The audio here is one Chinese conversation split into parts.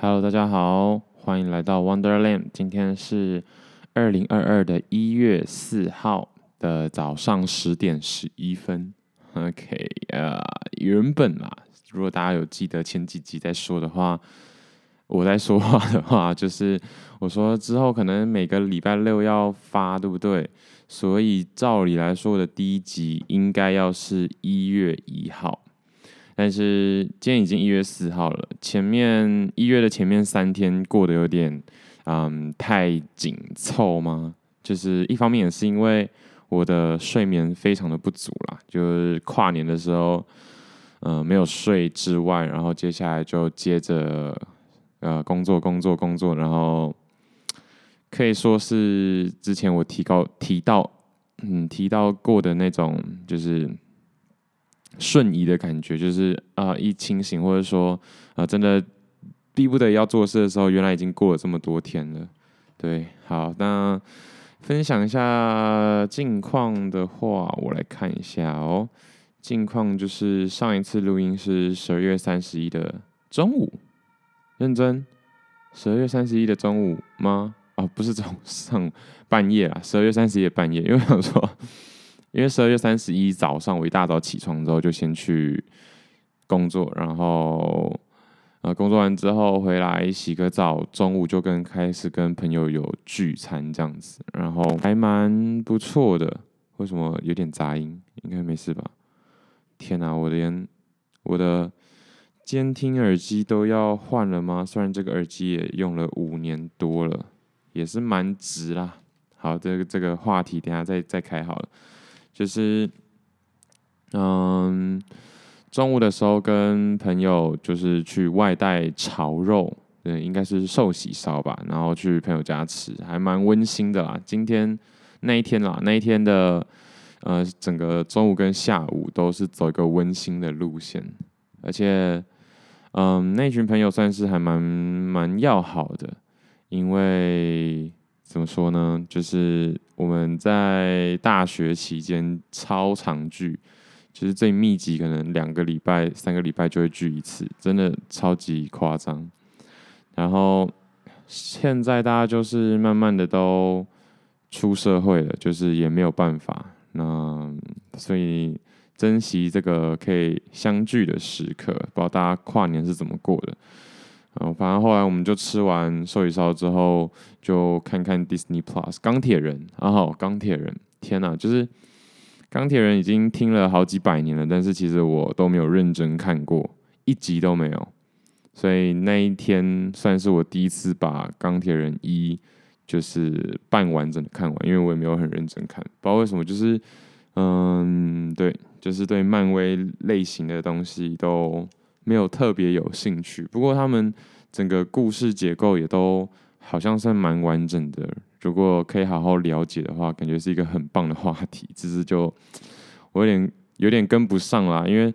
Hello， 大家好，欢迎来到 Wonderland。今天是2022的1月4号的早上10点11分。OK， 原本嘛，如果大家有记得前几集在说的话，我在说话的话，就是我说之后可能每个礼拜六要发，对不对？所以照理来说，我的第一集应该要是1月1号。但是今天已经1月4号了，1月的前面3天过得有点太紧凑吗？就是一方面也是因为我的睡眠非常的不足啦，就是跨年的时候没有睡之外，然后接下来就接着工作，然后可以说是之前我提到过的那种就是瞬移的感觉，就是一清醒或者说真的逼不得要做事的时候，原来已经过了这么多天了。对，好，那分享一下近况的话，我来看一下哦。近况就是上一次录音是12月31的中午，认真12月31的中午吗？哦，不是中午，上半夜啦，12月31的半夜，因为我想说因为12月31早上我一大早起床之后就先去工作，然后工作完之后回来洗个澡，中午就开始跟朋友有聚餐这样子，然后还蛮不错的。为什么有点杂音？应该没事吧？天啊，我连我的监听耳机都要换了吗？虽然这个耳机也用了5年多了，也是蛮值啦。好，这个话题等一下再开好了。就是，中午的时候跟朋友就是去外带潮肉，对，应该是寿喜烧吧，然后去朋友家吃，还蛮温馨的啦。今天那一天的整个中午跟下午都是走一个温馨的路线，而且，那群朋友算是还蛮要好的，因为怎么说呢？就是我们在大学期间超常聚，就是最密集可能2个礼拜、3个礼拜就会聚一次，真的超级夸张。然后现在大家就是慢慢的都出社会了，就是也没有办法，那所以珍惜这个可以相聚的时刻。不知道大家跨年是怎么过的？反正后来我们就吃完寿喜烧之后，就看看 Disney Plus 钢铁人啊，好，钢铁人，天哪，就是钢铁人已经听了好几百年了，但是其实我都没有认真看过，一集都没有，所以那一天算是我第一次把钢铁人1就是半完整的看完，因为我也没有很认真看，不知道为什么，就是对，就是对漫威类型的东西都没有特别有兴趣，不过他们整个故事结构也都好像算蛮完整的。如果可以好好了解的话，感觉是一个很棒的话题。只是就我有点跟不上啦，因为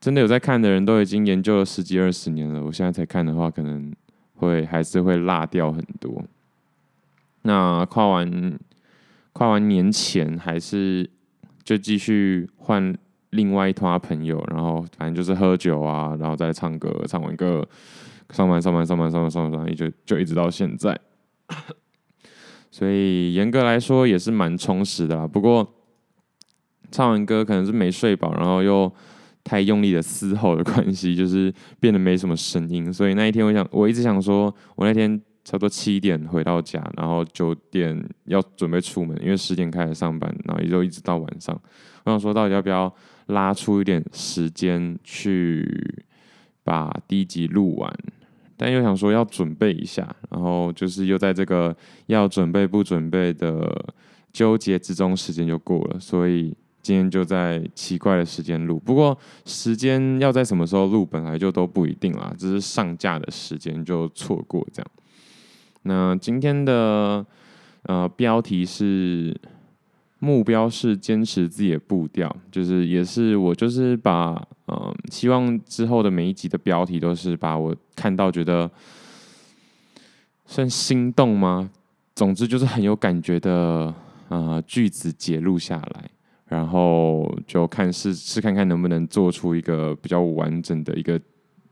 真的有在看的人都已经研究了10几20年了，我现在才看的话，可能还是会落掉很多。那跨完年前还是就继续换另外一团朋友，然后反正就是喝酒啊，然后再唱歌，唱完歌，上班，就一直到现在。所以严格来说也是蛮充实的啦。不过唱完歌可能是没睡饱，然后又太用力的嘶吼的关系，就是变得没什么声音。所以那一天我一直想说，我那天差不多7点回到家，然后9点要准备出门，因为10点开始上班，然后也就一直到晚上。我想说，到底要不要拉出一点时间去把第一集录完？但又想说要准备一下，然后就是又在这个要准备不准备的纠结之中，时间就过了。所以今天就在奇怪的时间录，不过时间要在什么时候录，本来就都不一定啦，只是上架的时间就错过这样。那今天的标题是目标是坚持自己的步调，就是也是我就是把希望之后的每一集的标题都是把我看到觉得算心动吗？总之就是很有感觉的句子截录下来，然后就看试看看能不能做出一个比较完整的一个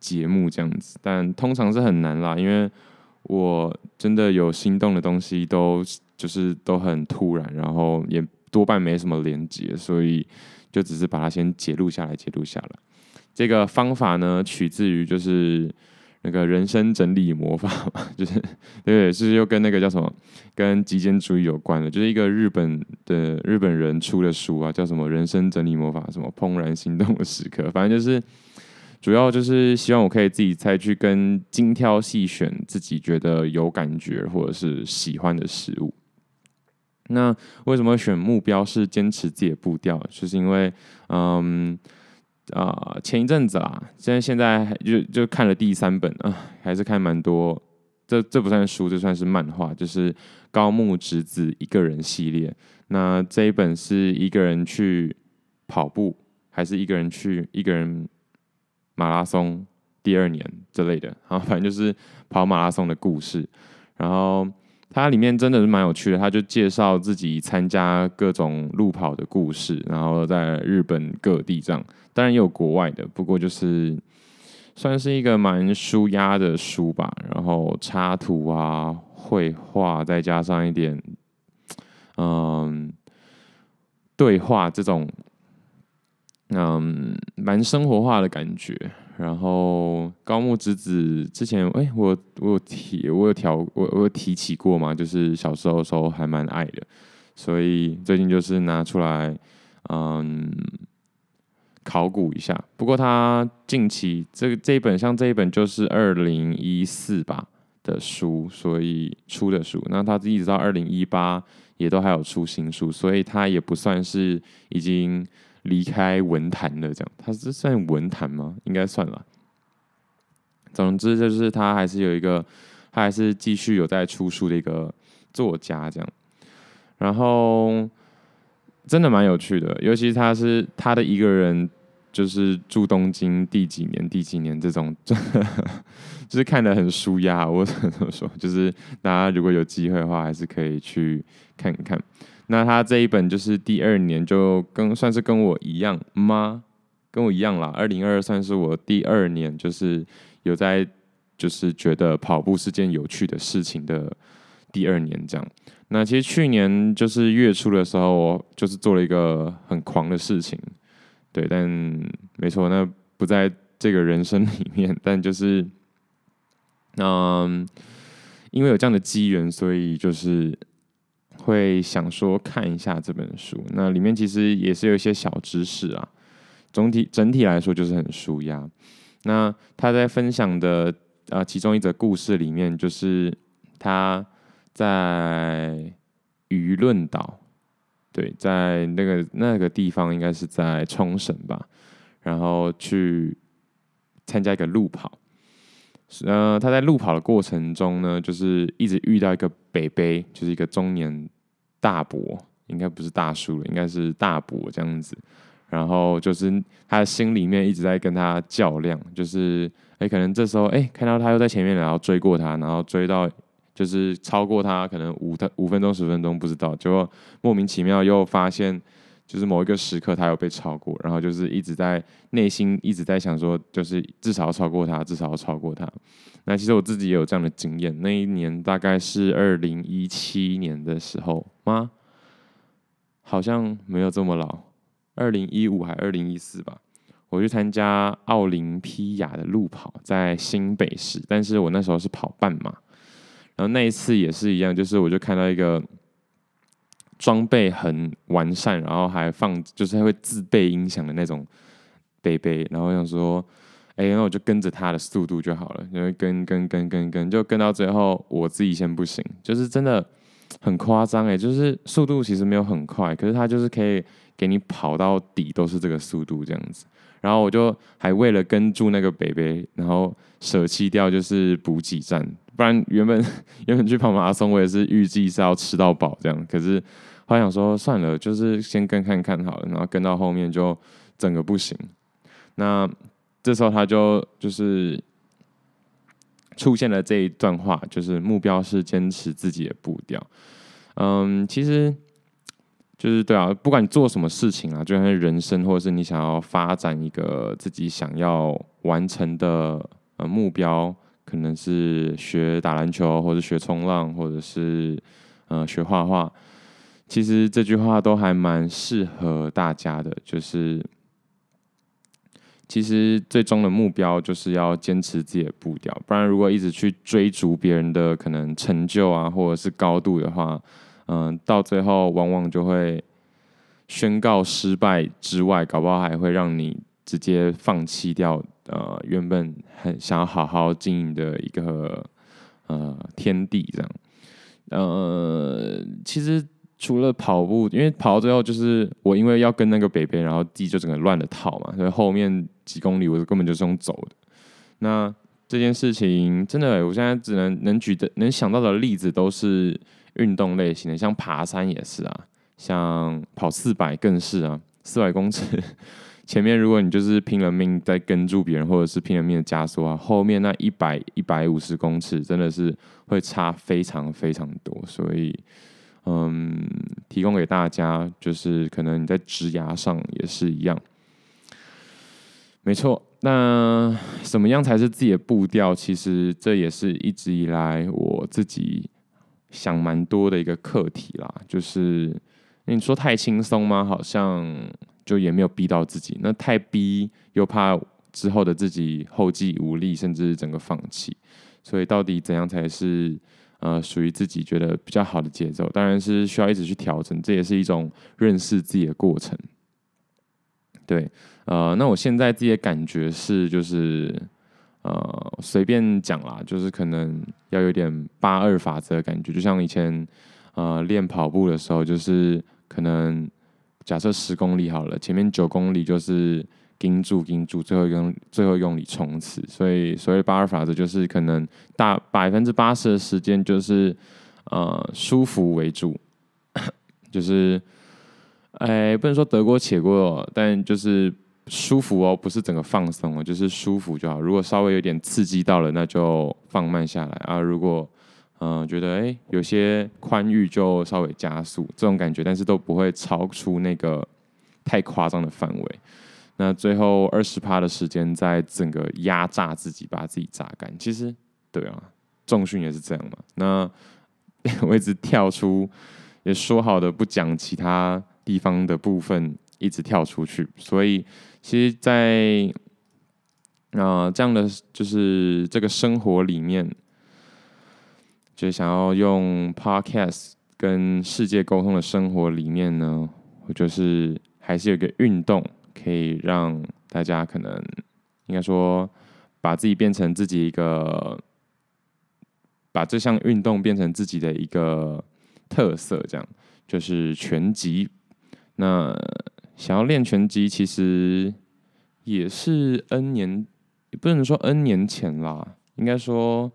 节目这样子，但通常是很难啦，因为我真的有心动的东西都就是都很突然，然后也多半没什么连结，所以就只是把它先截录下来。这个方法呢，取自于就是那个人生整理魔法嘛，就是对，是又跟那个叫什么，跟极简主义有关的，就是一个日本人出的书啊，叫什么人生整理魔法，什么怦然心动的时刻，反正就是主要就是希望我可以自己再去跟精挑细选自己觉得有感觉或者是喜欢的食物。那为什么选目标是坚持自己的步调，就是因为前一阵子啊，现在 就看了第3本啊，还是看蛮多。这不算书，这算是漫画，就是高木直子一个人系列。那这一本是一个人去跑步，还是一个人马拉松第2年之类的，然后反正就是跑马拉松的故事。然后它里面真的是蛮有趣的，他就介绍自己参加各种路跑的故事，然后在日本各地这样，当然也有国外的，不过就是算是一个蛮舒压的书吧。然后插图啊、绘画，再加上一点对话这种蛮生活化的感觉。然后高木直子之前，我有提起过嘛，就是小时候的时候还蛮爱的，所以最近就是拿出来考古一下。不过他近期这一本就是2014吧的书，所以出的书，那他一直到2018也都还有出新书，所以他也不算是已经离开文坛了，这样，他是算文坛吗？应该算啦。总之就是他还是继续有在出书的一个作家这样。然后真的蛮有趣的，尤其他的一个人就是住东京第几年这种，就是看得很舒压。我怎么说？就是大家如果有机会的话，还是可以去看看。那他这一本就是第2年，就算是跟我一样吗？跟我一样啦，2022算是我第2年，就是有在就是觉得跑步是件有趣的事情的第2年这样。那其实去年就是月初的时候，我就是做了一个很狂的事情，对，但没错，那不在这个人生里面，但就是因为有这样的机缘，所以就是会想说看一下这本书，那里面其实也是有一些小知识啊。整体来说就是很舒压。那他在分享的其中一则故事里面，就是他在舆论岛，对，在那个地方应该是在冲绳吧，然后去参加一个路跑。他在路跑的过程中呢，就是一直遇到一个北北，就是一个中年大伯，应该不是大叔了，应该是大伯这样子。然后就是他的心里面一直在跟他较量，就是可能这时候看到他又在前面，然后追过他，然后追到就是超过他，可能5分钟10分钟不知道，结果莫名其妙又发现，就是某一个时刻他有被超过，然后就是一直在内心一直在想说，就是至少要超过他。那其实我自己也有这样的经验，那一年大概是2017年的时候吗？好像没有这么老，2015还2014吧。我去参加奥林匹亚的路跑，在新北市，但是我那时候是跑半马。然后那一次也是一样，就是我就看到一个装备很完善，然后还放就是会自备音响的那种北北，然后我想说，那我就跟着他的速度就好了，因为跟，就跟到最后我自己先不行，就是真的很夸张就是速度其实没有很快，可是他就是可以给你跑到底都是这个速度这样子。然后我就还为了跟住那个北北，然后舍弃掉就是补给站，不然原本去跑马拉松我也是预计是要吃到饱这样，可是我想说算了，就是先跟看看好了，然后跟到后面就整个不行。那这时候他就是出现了这一段话，就是目标是坚持自己的步调。其实就是对啊，不管你做什么事情啊，就像人生或者是你想要发展一个自己想要完成的目标，可能是学打篮球，或者学冲浪，或者是学画画。其实这句话都还蛮适合大家的，就是其实最终的目标就是要坚持自己的步调，不然如果一直去追逐别人的可能成就啊，或者是高度的话。到最后往往就会宣告失败之外，搞不好还会让你直接放弃掉原本很想要好好经营的一个天地这样。其实除了跑步，因为跑到最后就是我因为要跟那个北北，然后地就整个乱了套嘛，所以后面几公里我根本就是用走的。那这件事情真的，我现在只能想到的例子都是运动类型的，像爬山也是啊，像跑400更是啊，400公尺前面如果你就是拼了命在跟住别人，或者是拼了命的加速啊，后面那100、150公尺真的是会差非常非常多，所以提供给大家就是可能你在职涯上也是一样，没错。那什么样才是自己的步调？其实这也是一直以来我自己想蛮多的一个课题啦，就是你说太轻松吗？好像就也没有逼到自己。那太逼又怕之后的自己后继无力，甚至整个放弃。所以到底怎样才是属于自己觉得比较好的节奏？当然是需要一直去调整，这也是一种认识自己的过程。对，那我现在自己的感觉是，就是随便讲啦，就是可能要有点82法则的感觉，就像以前练跑步的时候，就是可能假设10公里好了，前面9公里就是盯住，最后一公里冲刺。所以所谓82法则就是可能80%的时间就是舒服为主，就是不能说得过且过，但就是。舒服哦，不是整个放松哦，就是舒服就好。如果稍微有点刺激到了，那就放慢下来啊。如果觉得有些宽裕，就稍微加速这种感觉，但是都不会超出那个太夸张的范围。那最后20%的时间在整个压榨自己，把自己榨干。其实对啊，重训也是这样嘛。那我一直跳出，也说好的不讲其他地方的部分。一直跳出去，所以其实在，这样的就是这个生活里面，就想要用 podcast 跟世界沟通的生活里面呢，我就是还是有一个运动可以让大家可能应该说把自己变成自己一个，把这项运动变成自己的一个特色，这样就是拳击。那想要练拳击，其实也是 N 年，不能说 N 年前啦，应该说，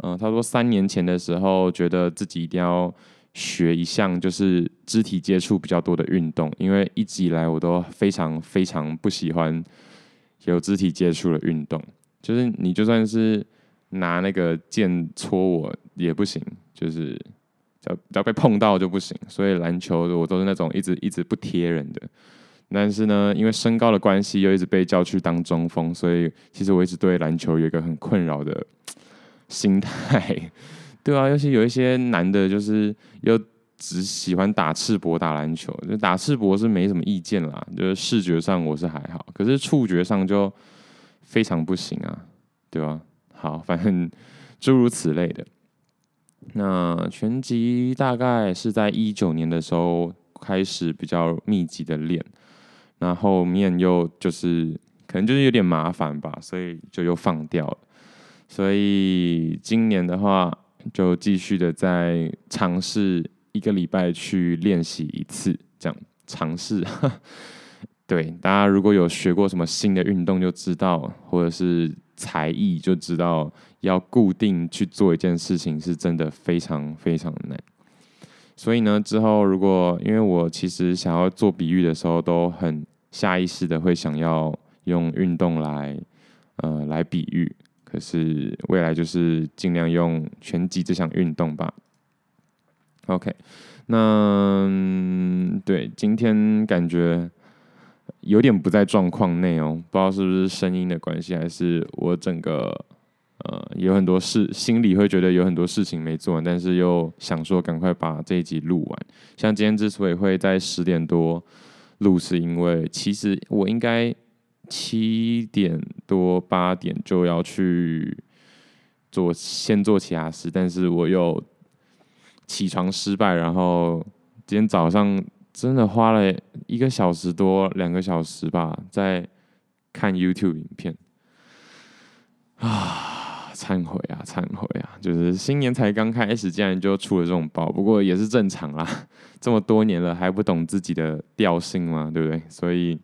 差不多3年前的时候，觉得自己一定要学一项就是肢体接触比较多的运动，因为一直以来我都非常非常不喜欢有肢体接触的运动，就是你就算是拿那个剑戳我也不行，就是。只要被碰到就不行，所以篮球我都是那种一直不贴人的。但是呢，因为身高的关系，又一直被叫去当中锋，所以其实我一直对篮球有一个很困扰的心态。对啊，尤其有一些男的，就是又只喜欢打赤膊打篮球，就打赤膊是没什么意见啦，就是视觉上我是还好，可是触觉上就非常不行啊，对吧？好，反正诸如此类的。那拳击大概是在2019年的时候开始比较密集的练，那后面又就是可能就是有点麻烦吧，所以就又放掉了。所以今年的话，就继续的再尝试1个礼拜去练习1次，这样尝试。对，大家如果有学过什么新的运动就知道，或者是才艺就知道，要固定去做一件事情是真的非常非常难。所以呢，之后如果因为我其实想要做比喻的时候，都很下意识的会想要用运动来比喻，可是未来就是尽量用拳击这项运动吧。OK，那对，今天感觉有点不在状况内哦，不知道是不是声音的关系，还是我整个有很多事，心里会觉得有很多事情没做完，但是又想说赶快把这一集录完。像今天之所以会在10点多录，是因为其实我应该7点多8点就要去先做其他事，但是我又起床失败，然后今天早上真的花了1个小时多2个小时吧，在看 YouTube 影片啊，忏悔啊！就是新年才刚开始，竟然就出了这种包，不过也是正常啦，这么多年了还不懂自己的调性嘛，对不对？所以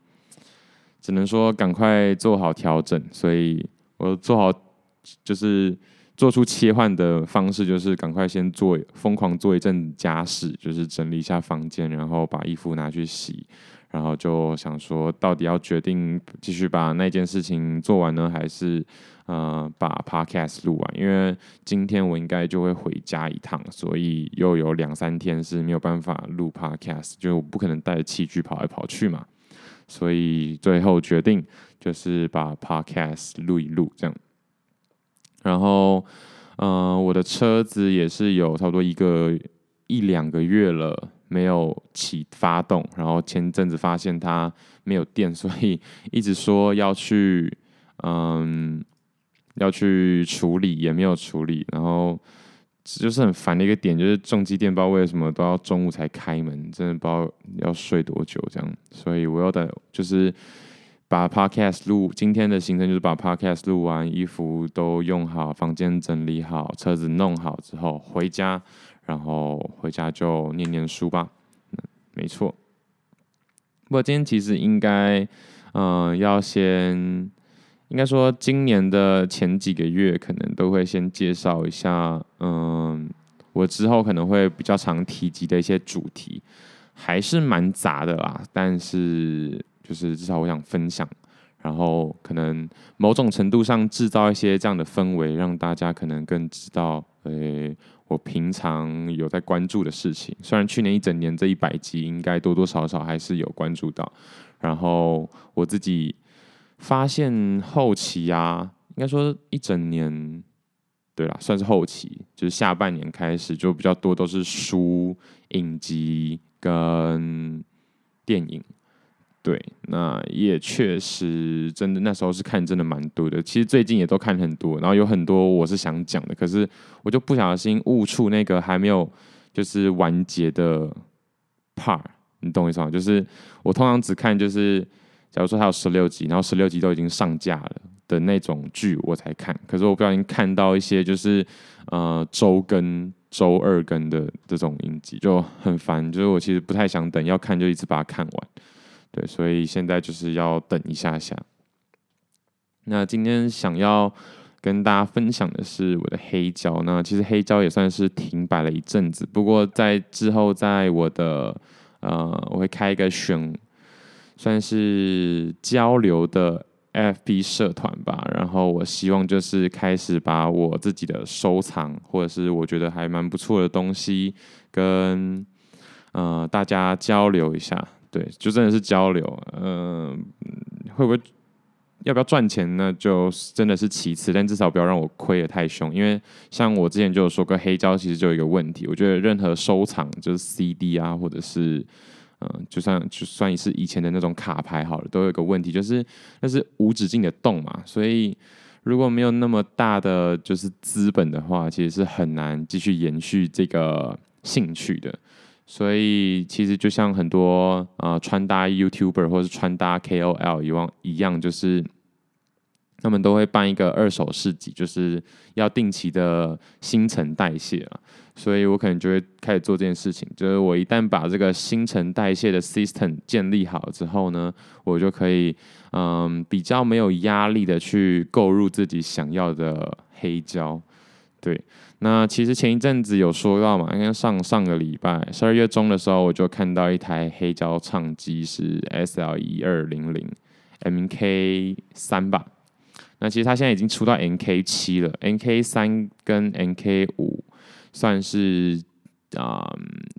只能说赶快做好调整。所以我做好就是做出切换的方式，就是赶快先疯狂做一阵家事，就是整理一下房间，然后把衣服拿去洗，然后就想说到底要决定继续把那件事情做完呢，还是把 podcast 录完？因为今天我应该就会回家一趟，所以又有2-3天是没有办法录 podcast， 就我不可能带着器具跑来跑去嘛，所以最后决定就是把 podcast 录一录这样。然后，我的车子也是有差不多1-2个月了没有起发动，然后前阵子发现它没有电，所以一直说要去处理，也没有处理，然后就是很烦的一个点，就是重机店不知道为什么都要中午才开门，真的不知道要睡多久这样，所以我要等就是。把 podcast 录，今天的行程就是把 podcast 录完，衣服都用好，房间整理好，车子弄好之后回家，然后回家就念念书吧。没错。不过今天其实应该，要先，应该说今年的前几个月可能都会先介绍一下，我之后可能会比较常提及的一些主题，还是蛮杂的啦，但是。就是至少我想分享，然后可能某种程度上制造一些这样的氛围，让大家可能更知道，我平常有在关注的事情。虽然去年1整年这100集应该多多少少还是有关注到，然后我自己发现后期啊，应该说1整年，对啦，算是后期，就是下半年开始就比较多都是书、影集跟电影。对，那也确实真的那时候是看真的蛮多的，其实最近也都看很多，然后有很多我是想讲的，可是我就不小心误触那个还没有就是完结的 part， 你懂我意思吗？就是我通常只看就是假如说它有16集，然后16集都已经上架了的那种剧我才看，可是我不小心看到一些就是周更周2更的这种影集就很烦，就是我其实不太想等，要看就一直把它看完。对，所以现在就是要等一下下。那今天想要跟大家分享的是我的黑胶，那其实黑胶也算是停摆了一阵子，不过在之后在我的我会开一个算是交流的 FB 社团吧，然后我希望就是开始把我自己的收藏或者是我觉得还蛮不错的东西跟大家交流一下。对，就真的是交流，会不会要不要赚钱呢？就真的是其次，但至少不要让我亏得太凶。因为像我之前就有说过，黑胶其实就有一个问题，我觉得任何收藏就是 CD 啊，或者是就算是以前的那种卡牌好了，都有一个问题，就是那是无止境的动嘛，所以如果没有那么大的就是资本的话，其实是很难继续延续这个兴趣的。所以其实就像很多穿搭 YouTuber 或是穿搭 KOL 一样，就是他们都会办一个二手市集，就是要定期的新陈代谢啊。所以我可能就会开始做这件事情，就是我一旦把这个新陈代谢的 system 建立好之后呢，我就可以比较没有压力的去购入自己想要的黑胶。对，那其实前一阵子有说到嘛，应该上个礼拜12月中的时候，我就看到一台黑胶唱机是 SL1200 MK3 吧，那其实它现在已经出到 MK7 了，MK3 跟 MK5 算是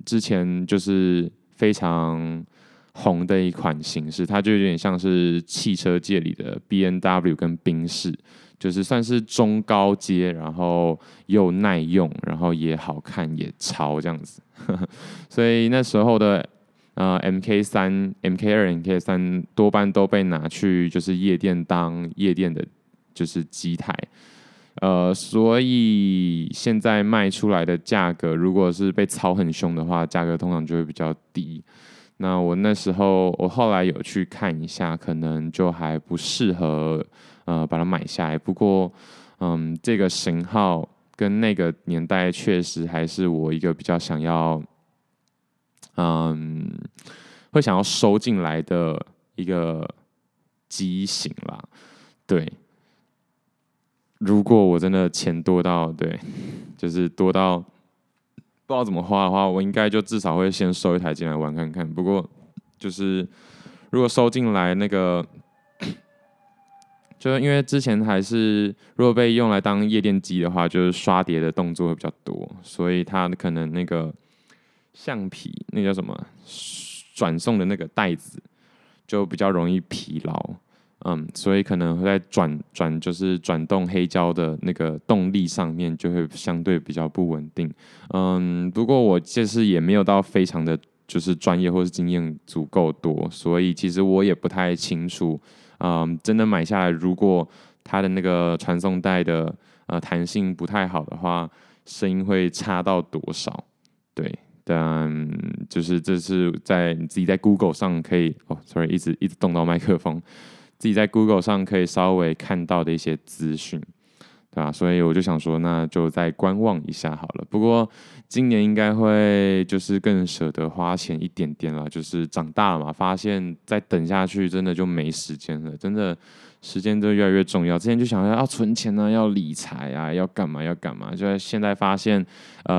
之前就是非常红的一款形式，它就有点像是汽车界里的 B&W 跟宾士，就是算是中高阶，然后又耐用，然后也好看也潮这样子。所以那时候的MK3、MK2、MK3 多半都被拿去就是夜店当夜店的就是机台。所以现在卖出来的价格，如果是被炒很凶的话，价格通常就会比较低。那我那时候，我后来有去看一下，可能就还不适合把它买下来。不过，这个型号跟那个年代确实还是我一个比较想要，会想要收进来的一个机型啦。对，如果我真的钱多到，对，就是多到不知道怎么花的话，我应该就至少会先收一台进来玩看看。不过，就是如果收进来那个，就是因为之前还是如果被用来当夜店机的话，就是刷碟的动作会比较多，所以它可能那个橡皮那叫什么转送的那个带子就比较容易疲劳，所以可能会在转动黑胶的那个动力上面就会相对比较不稳定。不过我这次也没有到非常的就是专业或是经验足够多，所以其实我也不太清楚，真的买下来如果它的那个传送带的弹性不太好的话，声音会差到多少？对。但就是这是在你自己在 Google 上可以一直动到麦克风，自己在 Google 上可以稍微看到的一些资讯，对吧？所以我就想说，那就再观望一下好了。不过今年应该会就是更舍得花钱一点点啦，就是长大了嘛，发现再等下去真的就没时间了，真的时间就越来越重要。之前就想要存钱啊，要理财啊，要干嘛要干嘛，就现在发现，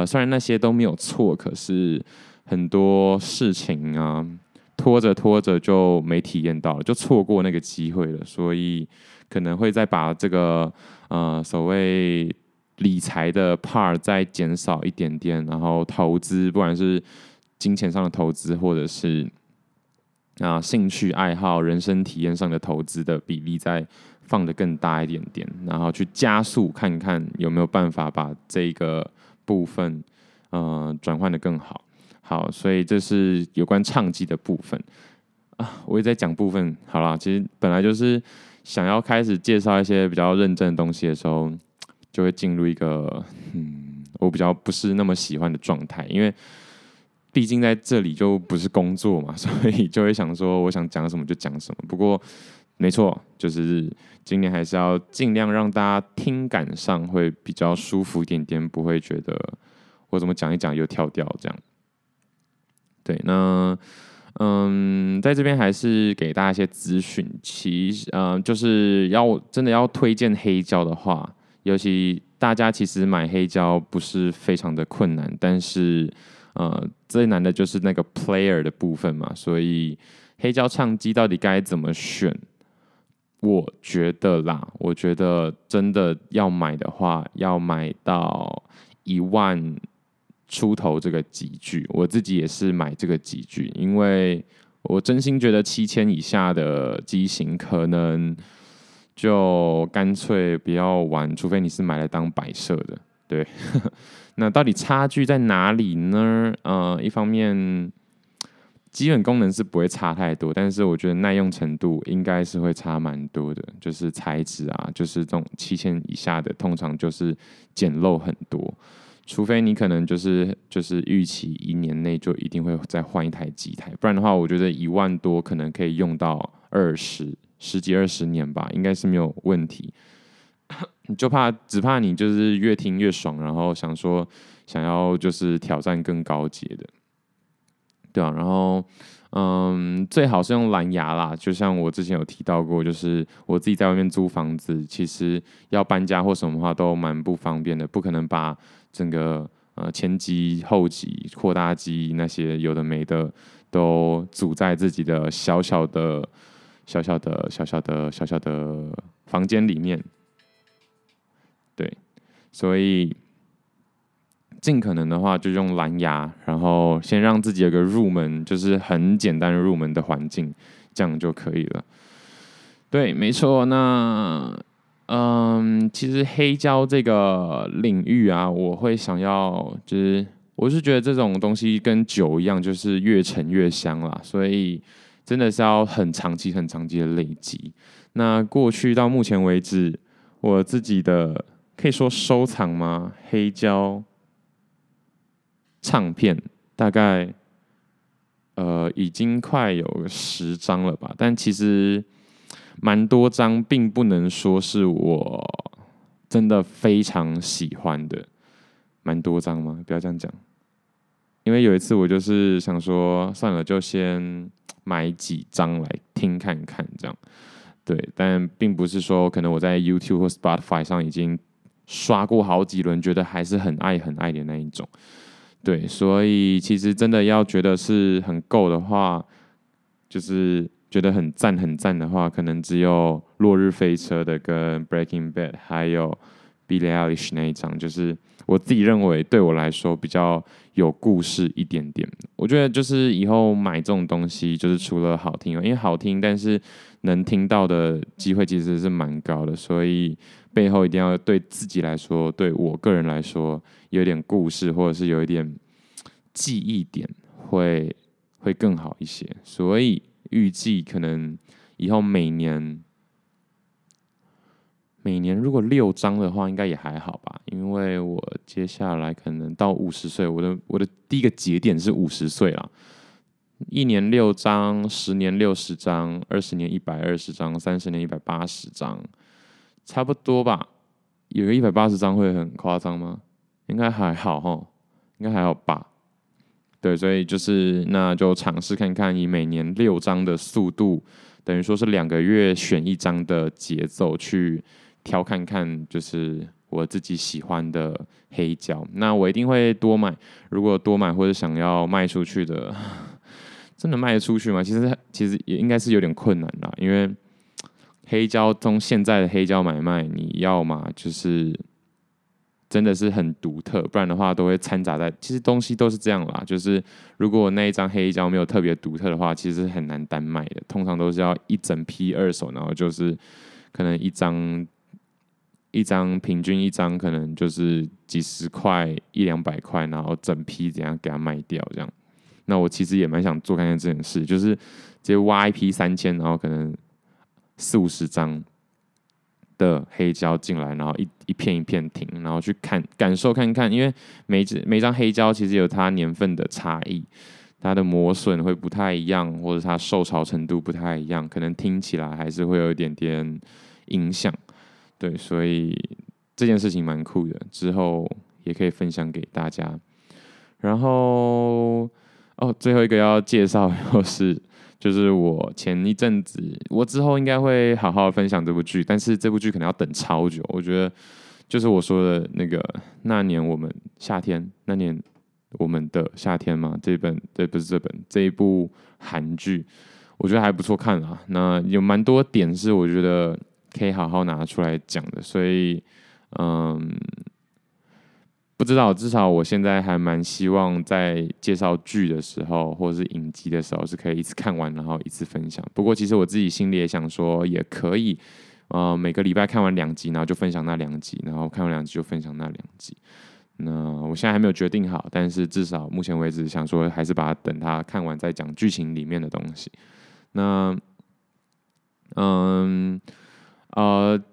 虽然那些都没有错，可是很多事情啊，拖着拖着就没体验到了，就错过那个机会了。所以可能会再把这个所谓理财的 part 再减少一点点，然后投资，不管是金钱上的投资，或者是兴趣爱好、人生体验上的投资的比例再放得更大一点点，然后去加速看看有没有办法把这个部分转换得更好。好，所以这是有关唱机的部分啊，我也在讲部分。好啦，其实本来就是想要开始介绍一些比较认真的东西的时候，就会进入一个我比较不是那么喜欢的状态，因为毕竟在这里就不是工作嘛，所以就会想说我想讲什么就讲什么。不过没错，就是今年还是要尽量让大家听感上会比较舒服一点点，不会觉得我怎么讲一讲又跳掉这样。对，那在这边还是给大家一些资讯。其实就是要真的要推荐黑胶的话，尤其大家其实买黑胶不是非常的困难，但是最难的就是那个 player 的部分嘛，所以黑胶唱机到底该怎么选？我觉得真的要买的话，要买到1万出头这个级距。我自己也是买这个级距，因为我真心觉得7000以下的机型可能就干脆不要玩，除非你是买来当摆设的。对，那到底差距在哪里呢？一方面基本功能是不会差太多，但是我觉得耐用程度应该是会差蛮多的，就是材质啊，就是这种7000以下的通常就是简陋很多，除非你可能就是预期1年内就一定会再换一台机台，不然的话，我觉得1万多可能可以用到十几二十年吧，应该是没有问题。只怕你就是越听越爽，然后想要就是挑战更高阶的，对啊，然后最好是用蓝牙啦，就像我之前有提到过，就是我自己在外面租房子，其实要搬家或什么的话都蛮不方便的，不可能把整个前机、后机、扩大机那些有的没的都组在自己的小小的房间里面。对，所以尽可能的话就用蓝牙，然后先让自己有个入门，就是很简单入门的环境，这样就可以了。对，没错。那其实黑胶这个领域啊，我会想要就是我是觉得这种东西跟酒一样，就是越陈越香啦，所以真的是要很长期、很长期的累积。那过去到目前为止，我自己的可以说收藏吗？黑胶唱片大概已经快有10张了吧，但其实蛮多张，并不能说是我真的非常喜欢的。蛮多张吗？不要这样讲，因为有一次我就是想说，算了，就先买几张来听看看，这样。对，但并不是说可能我在 YouTube 或 Spotify 上已经刷过好几轮，觉得还是很爱很爱的那一种。对，所以其实真的要觉得是很够的话，就是觉得很赞很赞的话，可能只有《落日飞车》的跟《Breaking Bad》还有 Billie Eilish 那一张，就是我自己认为对我来说比较有故事一点点。我觉得就是以后买这种东西，就是除了好听，因为好听，但是能听到的机会其实是蛮高的，所以背后一定要对自己来说，对我个人来说，有点故事或者是有一点记忆点会更好一些。所以预计可能以后每年如果6张的话，应该也还好吧，因为我接下来可能到50岁，我的第一个节点是50岁啦。1年6张，10年60张，20年120张，30年180张，差不多吧。有个180张会很夸张吗？应该还好齁，应该还好吧。对，所以就是那就尝试看看，以每年6张的速度，等于说是2个月选1张的节奏去挑看看，就是我自己喜欢的黑胶。那我一定会多买，如果多买或者想要卖出去的，真的卖得出去吗？其实也应该是有点困难啦，因为黑胶从现在的黑胶买卖，你要嘛就是真的是很独特，不然的话都会掺杂在。其实东西都是这样啦，就是如果那一张黑胶没有特别独特的话，其实很难单卖的。通常都是要一整批二手，然后就是可能一张平均1张可能就是几十块100-200块，然后整批怎样给它卖掉这样。那我其实也蛮想做看看这件事，就是直接挖一批3000，然后可能40-50张。的黑胶进来，然后一片一片听，然后去看感受看看，因为每张黑胶其实有它年份的差异，它的磨损会不太一样，或者它受潮程度不太一样，可能听起来还是会有一点点影响。对，所以这件事情蛮酷的，之后也可以分享给大家。然后最后一个要介绍就是我前一阵子，我之后应该会好好分享这部剧，但是这部剧可能要等超久。我觉得就是我说的那个那年我们的夏天嘛，这一部韩剧，我觉得还不错看啦。那有蛮多点是我觉得可以好好拿出来讲的，所以不知道，至少我现在还蛮希望在介绍剧的时候，或者是影集的时候，是可以一次看完，然后一次分享。不过其实我自己心里也想说，也可以，每个礼拜看完2集，然后就分享那2集，然后看完2集就分享那2集。那我现在还没有决定好，但是至少目前为止想说，还是把它等它看完再讲剧情里面的东西。那，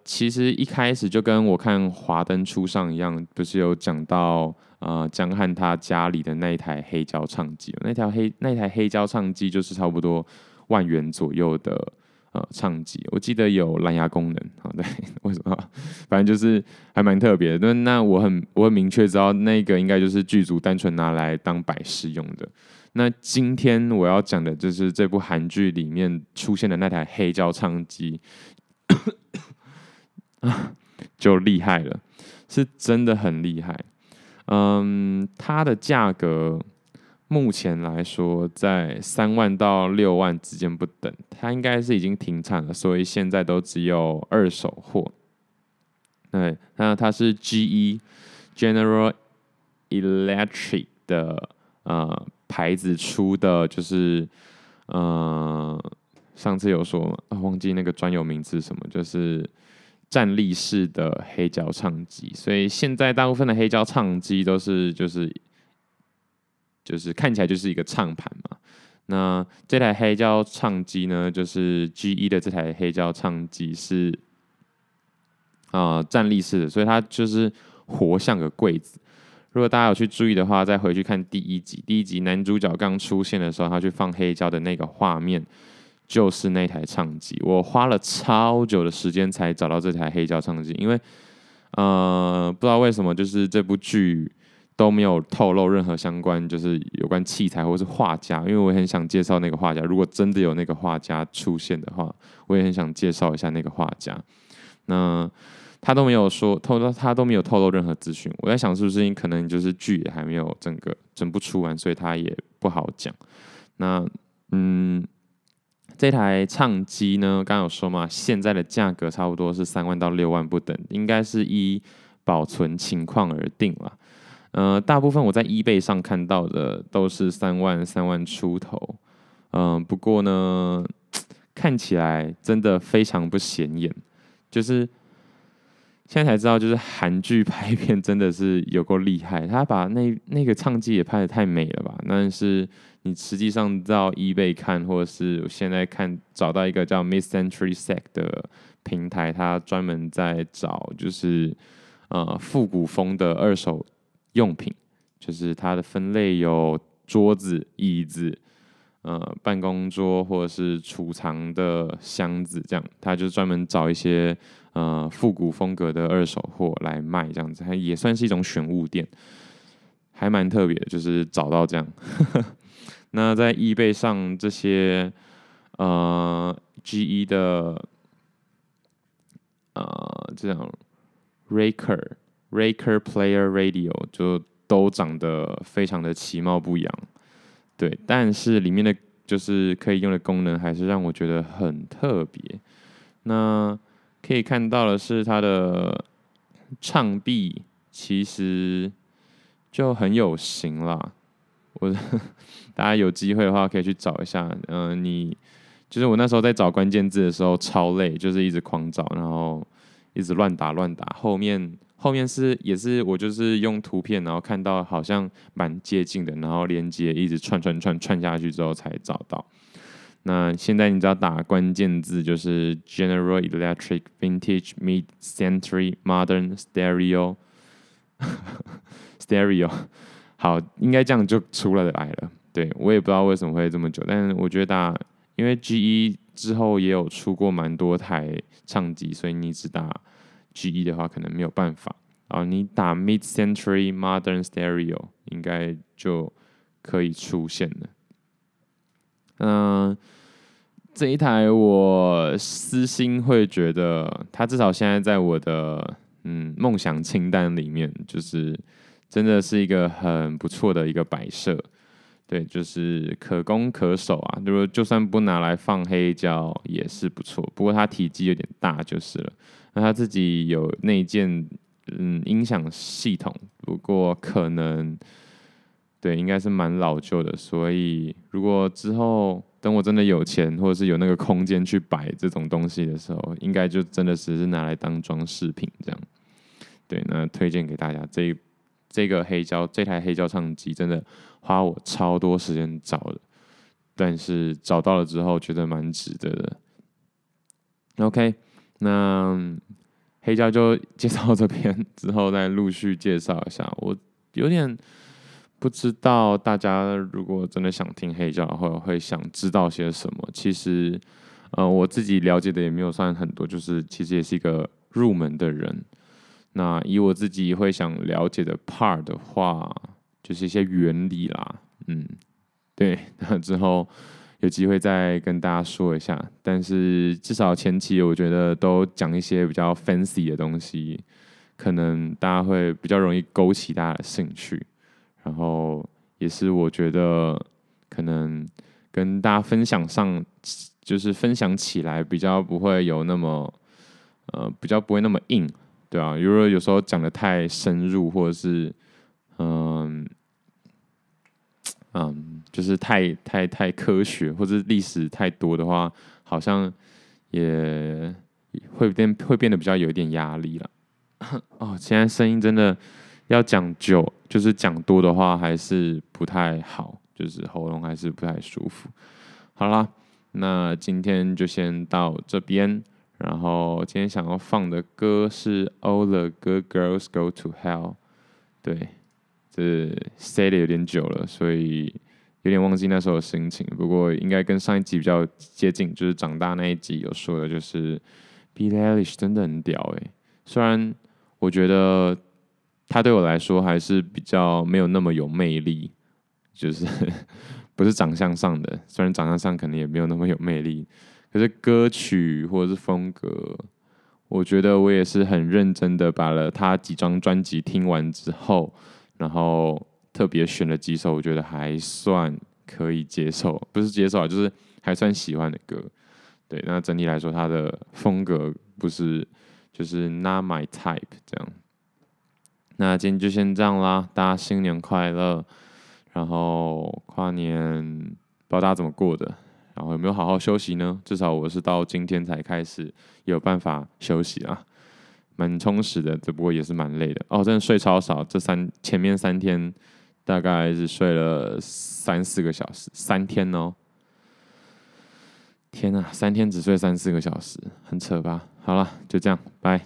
其实一开始就跟我看《华灯初上》一样，不是有讲到江汉他家里的那一台黑胶唱机，那台黑胶唱机就是差不多10000元左右的唱机，我记得有蓝牙功能。好，对，为什么？反正就是还蛮特别的。那我很明确知道那个应该就是剧组单纯拿来当摆饰用的。那今天我要讲的就是这部韩剧里面出现的那台黑胶唱机。就厉害了，是真的很厉害。它的价格目前来说在3万到6万之间不等，它应该是已经停产了，所以现在都只有二手货。对，那它是 GE General Electric 的牌子出的，就是上次有说忘记那个专有名字什么，就是站立式的黑胶唱机。所以现在大部分的黑胶唱机都是就是看起来就是一个唱盘嘛。那这台黑胶唱机呢，就是 GE 的这台黑胶唱机是站立式的，所以它就是活像个柜子。如果大家有去注意的话，再回去看第一集男主角刚出现的时候，他去放黑胶的那个画面，就是那台唱机。我花了超久的时间才找到这台黑胶唱机，因为不知道为什么，就是这部剧都没有透露任何相关，就是有关器材或是画家，因为我很想介绍那个画家。如果真的有那个画家出现的话，我也很想介绍一下那个画家。那他都没有透露任何资讯。我在想，是不是可能就是剧也还没有整部出完，所以他也不好讲。那这台唱机呢，刚刚有说嘛，现在的价格差不多是3万到6万不等，应该是依保存情况而定啦。大部分我在 eBay 上看到的都是3万出头，不过呢，看起来真的非常不显眼，就是现在才知道，就是韩剧拍片真的是有够厉害，他把那个唱机也拍得太美了吧？但是你实际上到 eBay 看，或者是现在看找到一个叫 Mid Century Sect 的平台，他专门在找就是复古风的二手用品，就是它的分类有桌子、椅子、办公桌或者是储藏的箱子，这样它就专门找一些复古风格的二手货来卖，这样子它也算是一种选物店，还蛮特别的，就是找到这样。那在 eBay 上这些GE 的这样 Raker Player Radio 就都长得非常的其貌不扬，对，但是里面的就是可以用的功能还是让我觉得很特别。那可以看到的是，它的唱臂其实就很有型啦。大家有机会的话可以去找一下。就是我那时候在找关键字的时候超累，就是一直狂找，然后一直乱打，后面也是我就是用图片，然后看到好像蛮接近的，然后连接一直串下去之后才找到。那现在你只要打关键字就是 General Electric Vintage Mid Century Modern Stereo 好，应该这样就出来了。对，我也不知道为什么会这么久，但我觉得因为 GE 之后也有出过蛮多台唱机，所以你只打GE 的话可能没有办法，然后你打 Mid Century Modern Stereo 应该就可以出现了。这一台我私心会觉得，它至少现在在我的梦想清单里面，就是真的是一个很不错的一个摆设。对，就是可攻可守啊，就算不拿来放黑胶也是不错，不过它体积有点大就是了。那它自己有内建音响系统，不过可能对应该是蛮老旧的，所以如果之后等我真的有钱或者是有那个空间去摆这种东西的时候，应该就真的只是拿来当装饰品这样。对，那推荐给大家这台黑胶唱机真的花我超多时间找的，但是找到了之后觉得蛮值得的。OK， 那黑胶就介绍这边，之后再陆续介绍一下。我有点不知道大家如果真的想听黑胶的话，会想知道些什么。其实，我自己了解的也没有算很多，就是其实也是一个入门的人。那以我自己会想了解的 part 的话，就是一些原理啦，对，那之后有机会再跟大家说一下。但是至少前期我觉得都讲一些比较 fancy 的东西，可能大家会比较容易勾起大家的兴趣，然后也是我觉得可能跟大家分享上，就是分享起来比较不会有那么比较不会那么硬。对啊，如果有时候讲得太深入，或者是就是太科学或者历史太多的话，好像也会变得比较有一点压力了。哦，现在声音真的要讲久，就是讲多的话还是不太好，就是喉咙还是不太舒服。好啦，那今天就先到这边。然后今天想要放的歌是《All the Good Girls Go to Hell》，对，这stay的有点久了，所以有点忘记那时候的心情。不过应该跟上一集比较接近，就是长大那一集有说的，就是 Billie Eilish 真的很屌欸。虽然我觉得他对我来说还是比较没有那么有魅力，就是不是长相上的，虽然长相上可能也没有那么有魅力，可是歌曲或者是风格，我觉得我也是很认真的把了他几张专辑听完之后，然后特别选了几首我觉得还算可以接受，不是接受啊，就是还算喜欢的歌。对，那整体来说他的风格不是就是 not my type 这样。那今天就先这样啦，大家新年快乐！然后跨年不知道大家怎么过的，然后有没有好好休息呢？至少我是到今天才开始有办法休息啊，蛮充实的，只不过也是蛮累的哦。真的睡超少，前面三天大概是睡了3-4个小时，3天哦。天啊，3天只睡3-4个小时，很扯吧？好了，就这样，拜。